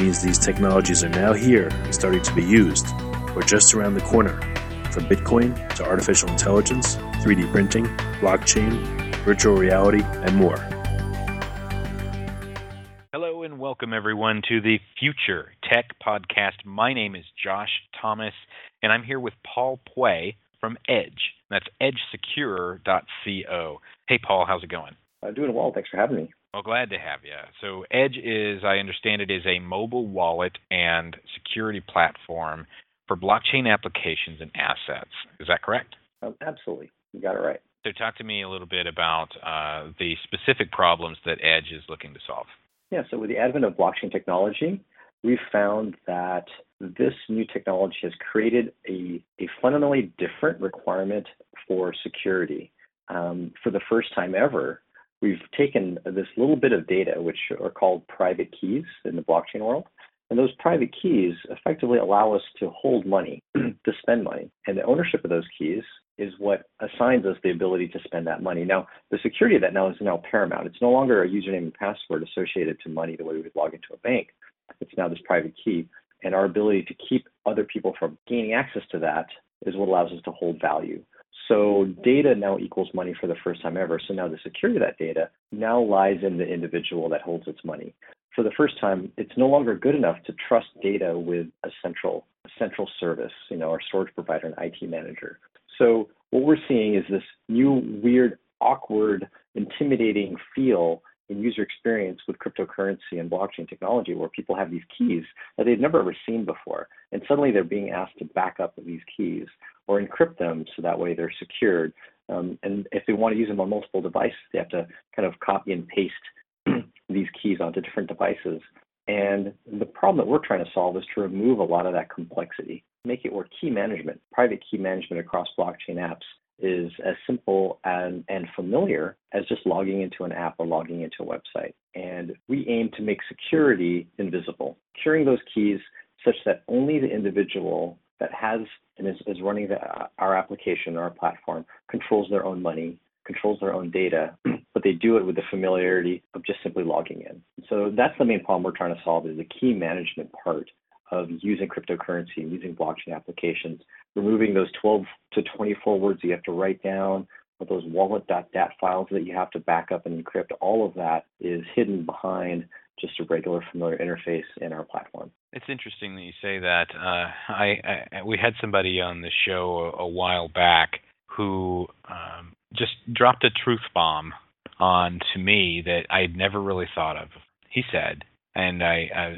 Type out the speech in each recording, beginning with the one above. means these technologies are now here and starting to be used, or just around the corner, from Bitcoin to artificial intelligence, 3D printing, blockchain, virtual reality, and more. Hello and welcome everyone to the Future Tech Podcast. My name is Josh Thomas, and I'm here with Paul Puey from Edge. That's edgesecure.co. Hey, Paul, how's it going? Doing well. Thanks for having me. Well, glad to have you. So Edge is, I understand it, is a mobile wallet and security platform for blockchain applications and assets. Is that correct? Absolutely. You got it right. So talk to me a little bit about the specific problems that Edge is looking to solve. Yeah, so with the advent of blockchain technology, we found that this new technology has created a fundamentally different requirement for security. For the first time ever, we've taken this little bit of data, which are called private keys in the blockchain world, and those private keys effectively allow us to hold money, to spend money, and the ownership of those keys is what assigns us the ability to spend that money. Now, the security of that now is now paramount. It's no longer a username and password associated to money the way we would log into a bank. It's now this private key, and our ability to keep other people from gaining access to that is what allows us to hold value. So data now equals money for the first time ever. So now the security of that data now lies in the individual that holds its money. For the first time, it's no longer good enough to trust data with a central service, our storage provider and IT manager. So what we're seeing is this new, weird, awkward, intimidating feel in user experience with cryptocurrency and blockchain technology, where people have these keys that they've never ever seen before. And suddenly they're being asked to back up these keys or encrypt them so that way they're secured. And if they want to use them on multiple devices, they have to kind of copy and paste these keys onto different devices. And the problem that we're trying to solve is to remove a lot of that complexity, make it where key management, private key management across blockchain apps is as simple and familiar as just logging into an app or logging into a website. And we aim to make security invisible, securing those keys such that only the individual that has and is running our application or our platform controls their own money, controls their own data, but they do it with the familiarity of just simply logging in. So that's the main problem we're trying to solve, is the key management part of using cryptocurrency and using blockchain applications, removing those 12 to 24 words you have to write down, or those wallet.dat files that you have to back up and encrypt. All of that is hidden behind just a regular familiar interface in our platform. It's interesting that you say that. We had somebody on the show a while back who just dropped a truth bomb on to me that I had never really thought of. He said, and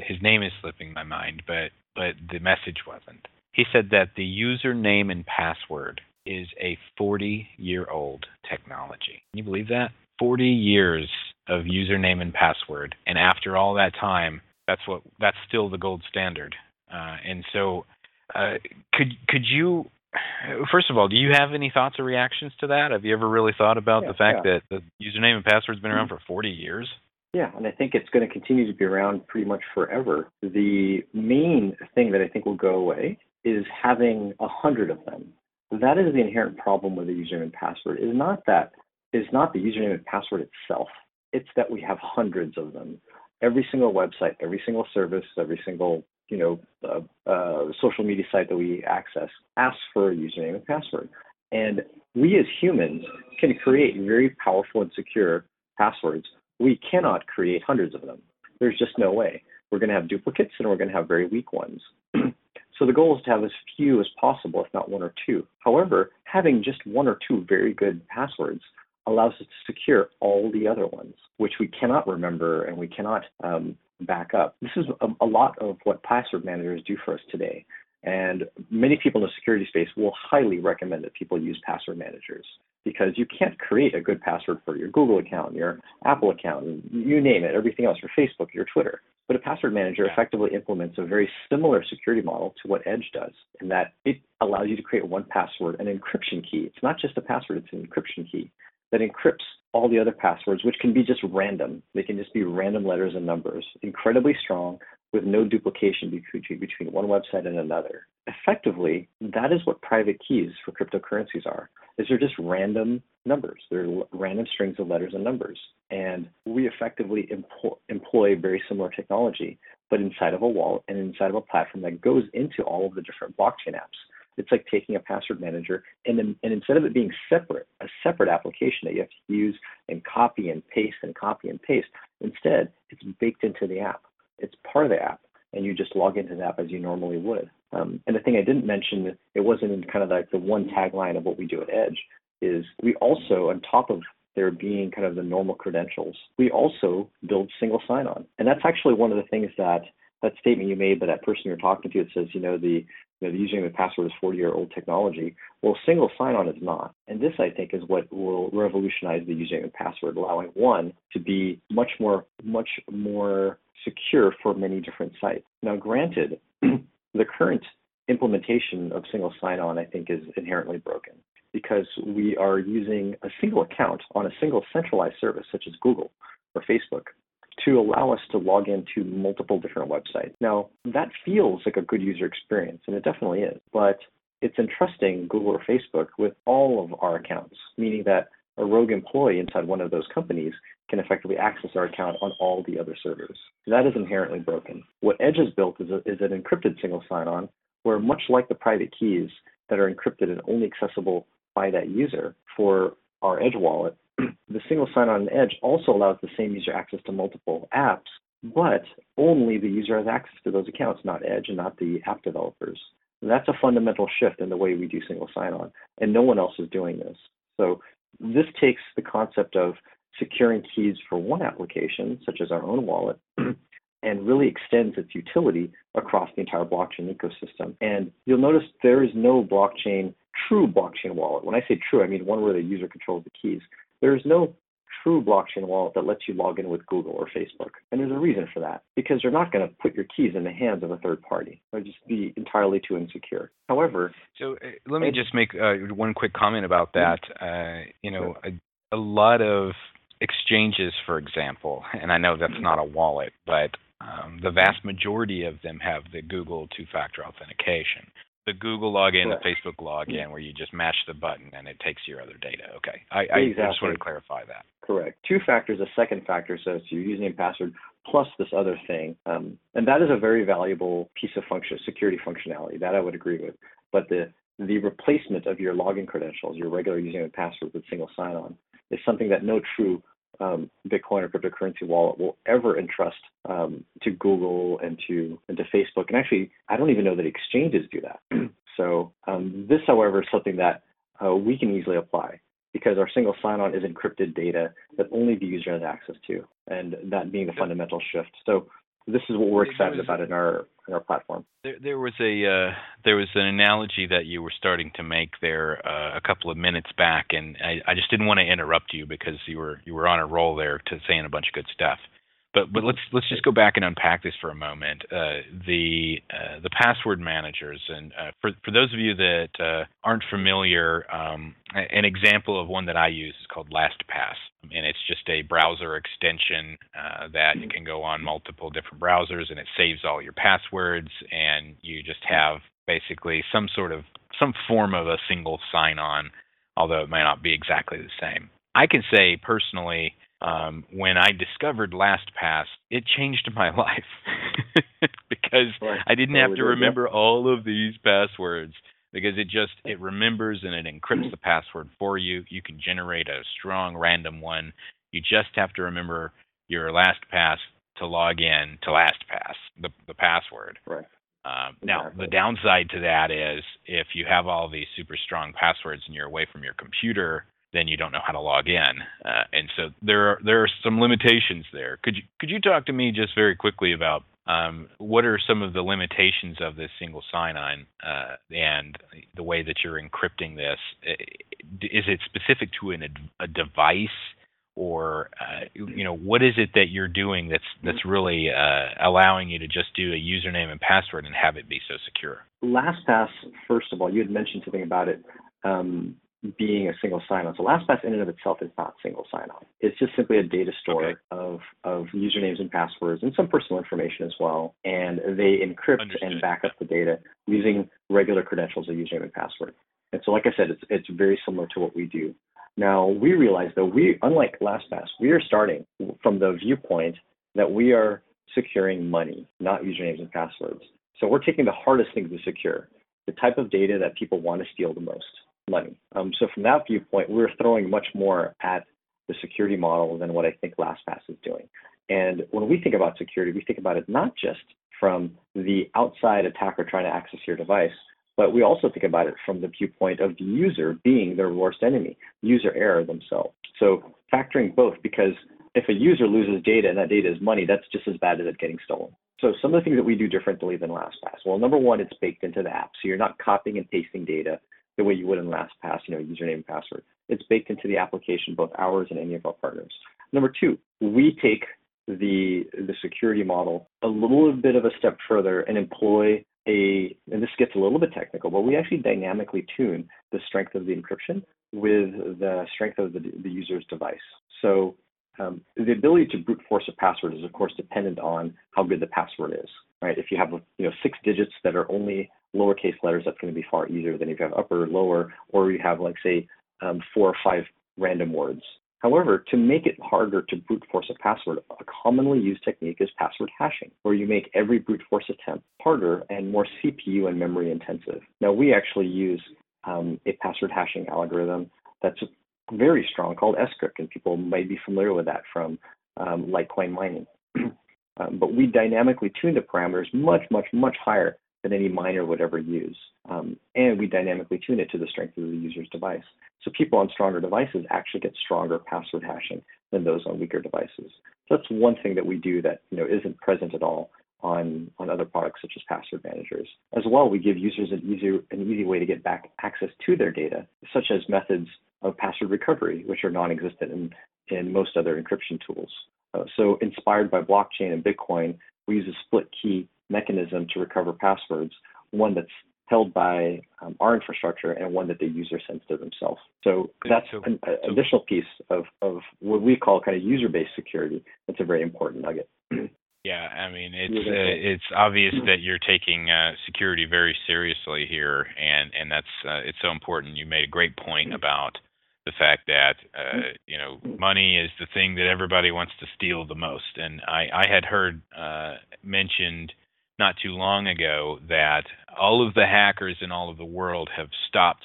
his name is slipping my mind, but the message wasn't. He said that the username and password is a 40-year-old technology. Can you believe that? 40 years of username and password, and after all that time, that's still the gold standard. And so, could you? First of all, do you have any thoughts or reactions to that? Have you ever really thought about the fact that the username and password's been around for 40 years? Yeah, and I think it's going to continue to be around pretty much forever. The main thing that I think will go away is having 100 of them. That is the inherent problem with the username and password. It's not the username and password itself. It's that we have hundreds of them. Every single website, every single service, every single social media site that we access asks for a username and password. And we as humans can create very powerful and secure passwords. We cannot create hundreds of them. There's just no way. We're going to have duplicates and we're going to have very weak ones. So the goal is to have as few as possible, if not one or two. However, having just one or two very good passwords allows us to secure all the other ones, which we cannot remember and we cannot back up. This is a lot of what password managers do for us today. And many people in the security space will highly recommend that people use password managers because you can't create a good password for your Google account, your Apple account, you name it, everything else, your Facebook, your Twitter. But a password manager effectively implements a very similar security model to what Edge does in that it allows you to create one password, an encryption key. It's not just a password, it's an encryption key that encrypts all the other passwords, which can be just random. They can just be random letters and numbers, incredibly strong, with no duplication between one website and another. Effectively, that is what private keys for cryptocurrencies are, is they're just random numbers. They're random strings of letters and numbers. And we effectively employ very similar technology, but inside of a wallet and inside of a platform that goes into all of the different blockchain apps. It's like taking a password manager and instead of it being separate, a separate application that you have to use and copy and paste and copy and paste, instead, it's baked into the app. It's part of the app, and you just log into the app as you normally would. And the thing I didn't mention, it wasn't in kind of like the one tagline of what we do at Edge, is we also, on top of there being kind of the normal credentials, we also build single sign-on. And that's actually one of the things that statement you made by that person you're talking to, it says, the username and password is 40-year-old technology. Well, single sign-on is not. And this, I think, is what will revolutionize the username and password, allowing one to be much more secure for many different sites. Now, granted, the current implementation of single sign-on, I think, is inherently broken because we are using a single account on a single centralized service, such as Google or Facebook, to allow us to log into multiple different websites. Now, that feels like a good user experience, and it definitely is, but it's entrusting Google or Facebook with all of our accounts, meaning that a rogue employee inside one of those companies can effectively access our account on all the other servers. That is inherently broken. What Edge has built is an encrypted single sign-on, where much like the private keys that are encrypted and only accessible by that user for our Edge wallet, the single sign-on Edge also allows the same user access to multiple apps, but only the user has access to those accounts, not Edge and not the app developers. And that's a fundamental shift in the way we do single sign-on, and no one else is doing this. So this takes the concept of securing keys for one application, such as our own wallet, and really extends its utility across the entire blockchain ecosystem. And you'll notice there is no true blockchain wallet. When I say true, I mean one where the user controls the keys. There is no true blockchain wallet that lets you log in with Google or Facebook. And there's a reason for that, because they're not going to put your keys in the hands of a third party. They'll just be entirely too insecure. However... So let me just make one quick comment about that. A lot of exchanges, for example, and I know that's not a wallet, but the vast majority of them have the Google two-factor authentication. The Google login, correct. The Facebook login, where you just mash the button and it takes your other data. Okay, I just want to clarify that. Correct. Two factors, a second factor, so it's your username and password plus this other thing. And that is a very valuable piece of security functionality. That I would agree with. But the replacement of your login credentials, your regular username and password with single sign-on, is something that no true Bitcoin or cryptocurrency wallet will ever entrust to Google and to Facebook. And actually, I don't even know that exchanges do that. So this, however, is something that we can easily apply because our single sign-on is encrypted data that only the user has access to, and that being the fundamental shift. So this is what we're excited about in our platform. There was an analogy that you were starting to make there a couple of minutes back, and I just didn't want to interrupt you because you were on a roll there to saying a bunch of good stuff. But let's just go back and unpack this for a moment. The password managers, and for those of you that aren't familiar, an example of one that I use is called LastPass, and it's just a browser extension that you can go on multiple different browsers, and it saves all your passwords, and you just have basically some form of a single sign-on, although it may not be exactly the same. I can say personally, when I discovered LastPass, it changed my life because I didn't have to remember all of these passwords because it remembers and it encrypts the password for you. You can generate a strong random one. You just have to remember your LastPass to log in to LastPass, the password. Right. Now, the downside to that is if you have all these super strong passwords and you're away from your computer, then you don't know how to log in. And so there are some limitations there. Could you talk to me just very quickly about what are some of the limitations of this single sign-on and the way that you're encrypting this? Is it specific to a device? Or what is it that you're doing that's really allowing you to just do a username and password and have it be so secure? LastPass, first of all, you had mentioned something about it being a single sign-on. So LastPass in and of itself is not single sign-on. It's just simply a data store of usernames and passwords and some personal information as well. And they encrypt and back up the data using regular credentials of username and password. And so, like I said, it's very similar to what we do. Now, we realize, though, unlike LastPass, we are starting from the viewpoint that we are securing money, not usernames and passwords. So we're taking the hardest thing to secure, the type of data that people want to steal the most, money. So from that viewpoint, we're throwing much more at the security model than what I think LastPass is doing. And when we think about security, we think about it not just from the outside attacker trying to access your device, but we also think about it from the viewpoint of the user being their worst enemy, user error themselves. So factoring both, because if a user loses data and that data is money, that's just as bad as it getting stolen. So some of the things that we do differently than LastPass. Well, number one, it's baked into the app. So you're not copying and pasting data the way you would in LastPass, username and password. It's baked into the application, both ours and any of our partners. Number two, we take the security model a little bit of a step further and employ and this gets a little bit technical, but we actually dynamically tune the strength of the encryption with the strength of the user's device. So the ability to brute force a password is, of course, dependent on how good the password is, right? If you have 6 digits that are only lowercase letters, that's going to be far easier than if you have upper or lower, or you have, 4 or 5 random words. However, to make it harder to brute force a password, a commonly used technique is password hashing, where you make every brute force attempt harder and more CPU and memory intensive. Now, we actually use a password hashing algorithm that's very strong called Scrypt, and people might be familiar with that from Litecoin mining. But we dynamically tune the parameters much, much, much higher than any miner would ever use. And we dynamically tune it to the strength of the user's device. So people on stronger devices actually get stronger password hashing than those on weaker devices. So that's one thing that we do that isn't present at all on other products such as password managers. As well, we give users an easy way to get back access to their data, such as methods of password recovery, which are non-existent in most other encryption tools. So inspired by blockchain and Bitcoin, we use a split key mechanism to recover passwords, one that's held by our infrastructure and one that the user sends to themselves. So that's an additional piece of what we call kind of user-based security. That's a very important nugget. Yeah, I mean, it's obvious that you're taking security very seriously here, and that's it's so important. You made a great point about the fact that money is the thing that everybody wants to steal the most, and I had heard mentioned not too long ago that all of the hackers in all of the world have stopped,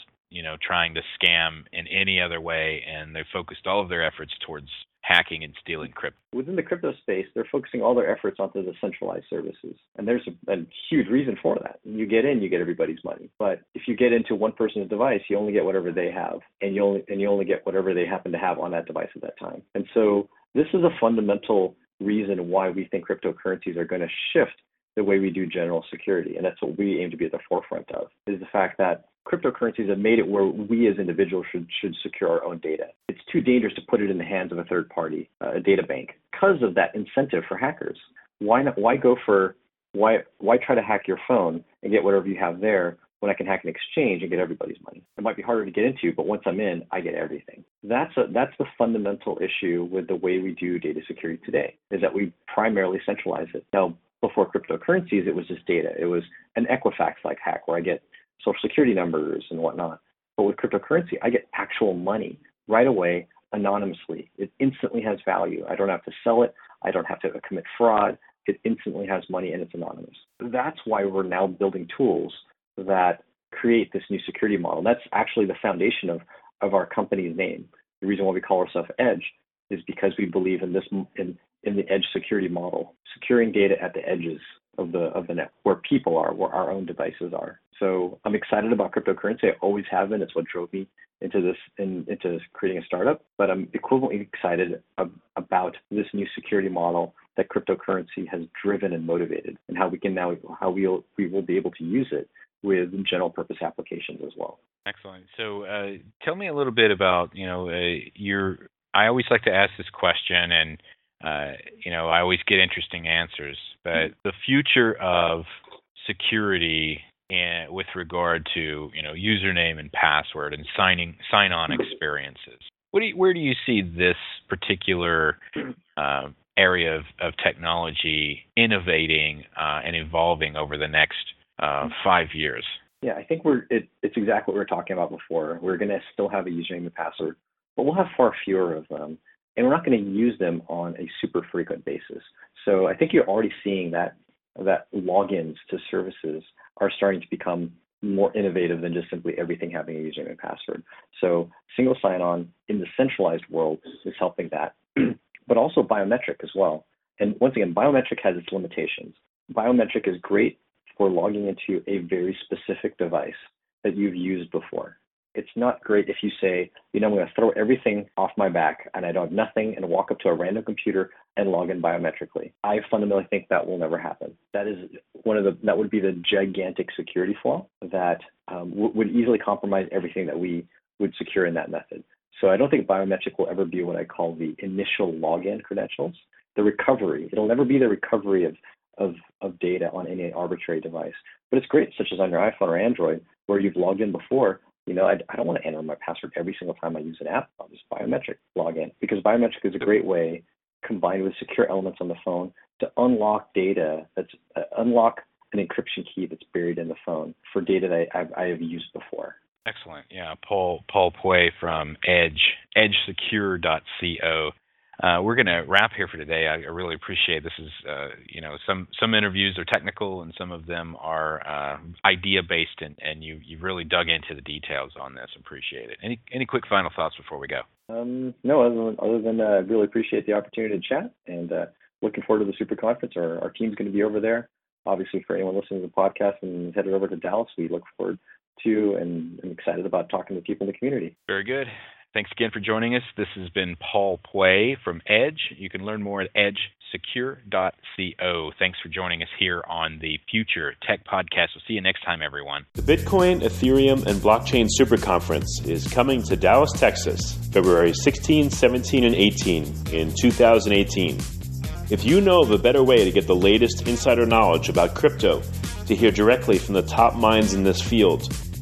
trying to scam in any other way, and they've focused all of their efforts towards hacking and stealing crypto. Within the crypto space, they're focusing all their efforts onto the centralized services, and there's a huge reason for that. You get in, you get everybody's money, but if you get into one person's device, you only get whatever they have, and you only get whatever they happen to have on that device at that time. And so this is a fundamental reason why we think cryptocurrencies are going to shift the way we do general security, and that's what we aim to be at the forefront of, is the fact that cryptocurrencies have made it where we as individuals should secure our own data. It's too dangerous to put it in the hands of a third party, a data bank, because of that incentive for hackers. Why try to hack your phone and get whatever you have there when I can hack an exchange and get everybody's money? It might be harder to get into, but once I'm in, I get everything. That's the fundamental issue with the way we do data security today, is that we primarily centralize it. Now, before cryptocurrencies, it was just data. It was an Equifax-like hack where I get social security numbers and whatnot. But with cryptocurrency, I get actual money right away anonymously. It instantly has value. I don't have to sell it. I don't have to commit fraud. It instantly has money, and it's anonymous. That's why we're now building tools that create this new security model. That's actually the foundation of our company's name. The reason why we call ourselves Edge is because we believe in the edge security model, securing data at the edges. of the net, where people are, where our own devices are. So I'm excited about cryptocurrency. I always have been. It's what drove me into creating a startup. But I'm equivalently excited about this new security model that cryptocurrency has driven and motivated, and how we can now we will be able to use it with general purpose applications as well. Excellent. So tell me a little bit about I always like to ask this question, and I always get interesting answers. But the future of security with regard to username and password and sign-on experiences, where do you see this particular area of technology innovating and evolving over the next 5 years? Yeah, I think it's exactly what we were talking about before. We're going to still have a username and password, but we'll have far fewer of them. And we're not going to use them on a super frequent basis. So I think you're already seeing that logins to services are starting to become more innovative than just simply everything having a username and password. So single sign-on in the centralized world is helping that, but also biometric as well. And once again, biometric has its limitations. Biometric is great for logging into a very specific device that you've used before. It's not great if you say, I'm going to throw everything off my back and I don't have nothing and walk up to a random computer and log in biometrically. I fundamentally think that will never happen. That would be the gigantic security flaw that would easily compromise everything that we would secure in that method. So I don't think biometric will ever be what I call the initial login credentials. The recovery, it'll never be the recovery of data on any arbitrary device. But it's great, such as on your iPhone or Android, where you've logged in before. I don't want to enter my password every single time I use an app. I'll just biometric login, because biometric is a great way, combined with secure elements on the phone, to unlock data unlock an encryption key that's buried in the phone for data that I have used before. Excellent. Yeah, Paul Puey from Edge, edgesecure.co. We're going to wrap here for today. I really appreciate this. Is some interviews are technical and some of them are idea based, and you really dug into the details on this. Appreciate it. Any quick final thoughts before we go? No, other than really appreciate the opportunity to chat, and looking forward to the Super Conference. Our team's going to be over there. Obviously, for anyone listening to the podcast and headed over to Dallas, we look forward to and I'm excited about talking to people in the community. Very good. Thanks again for joining us. This has been Paul Puey from Edge. You can learn more at edgesecure.co. Thanks for joining us here on the Future Tech Podcast. We'll see you next time, everyone. The Bitcoin, Ethereum, and Blockchain Super Conference is coming to Dallas, Texas, February 16, 17, and 18 in 2018. If you know of a better way to get the latest insider knowledge about crypto, to hear directly from the top minds in this field,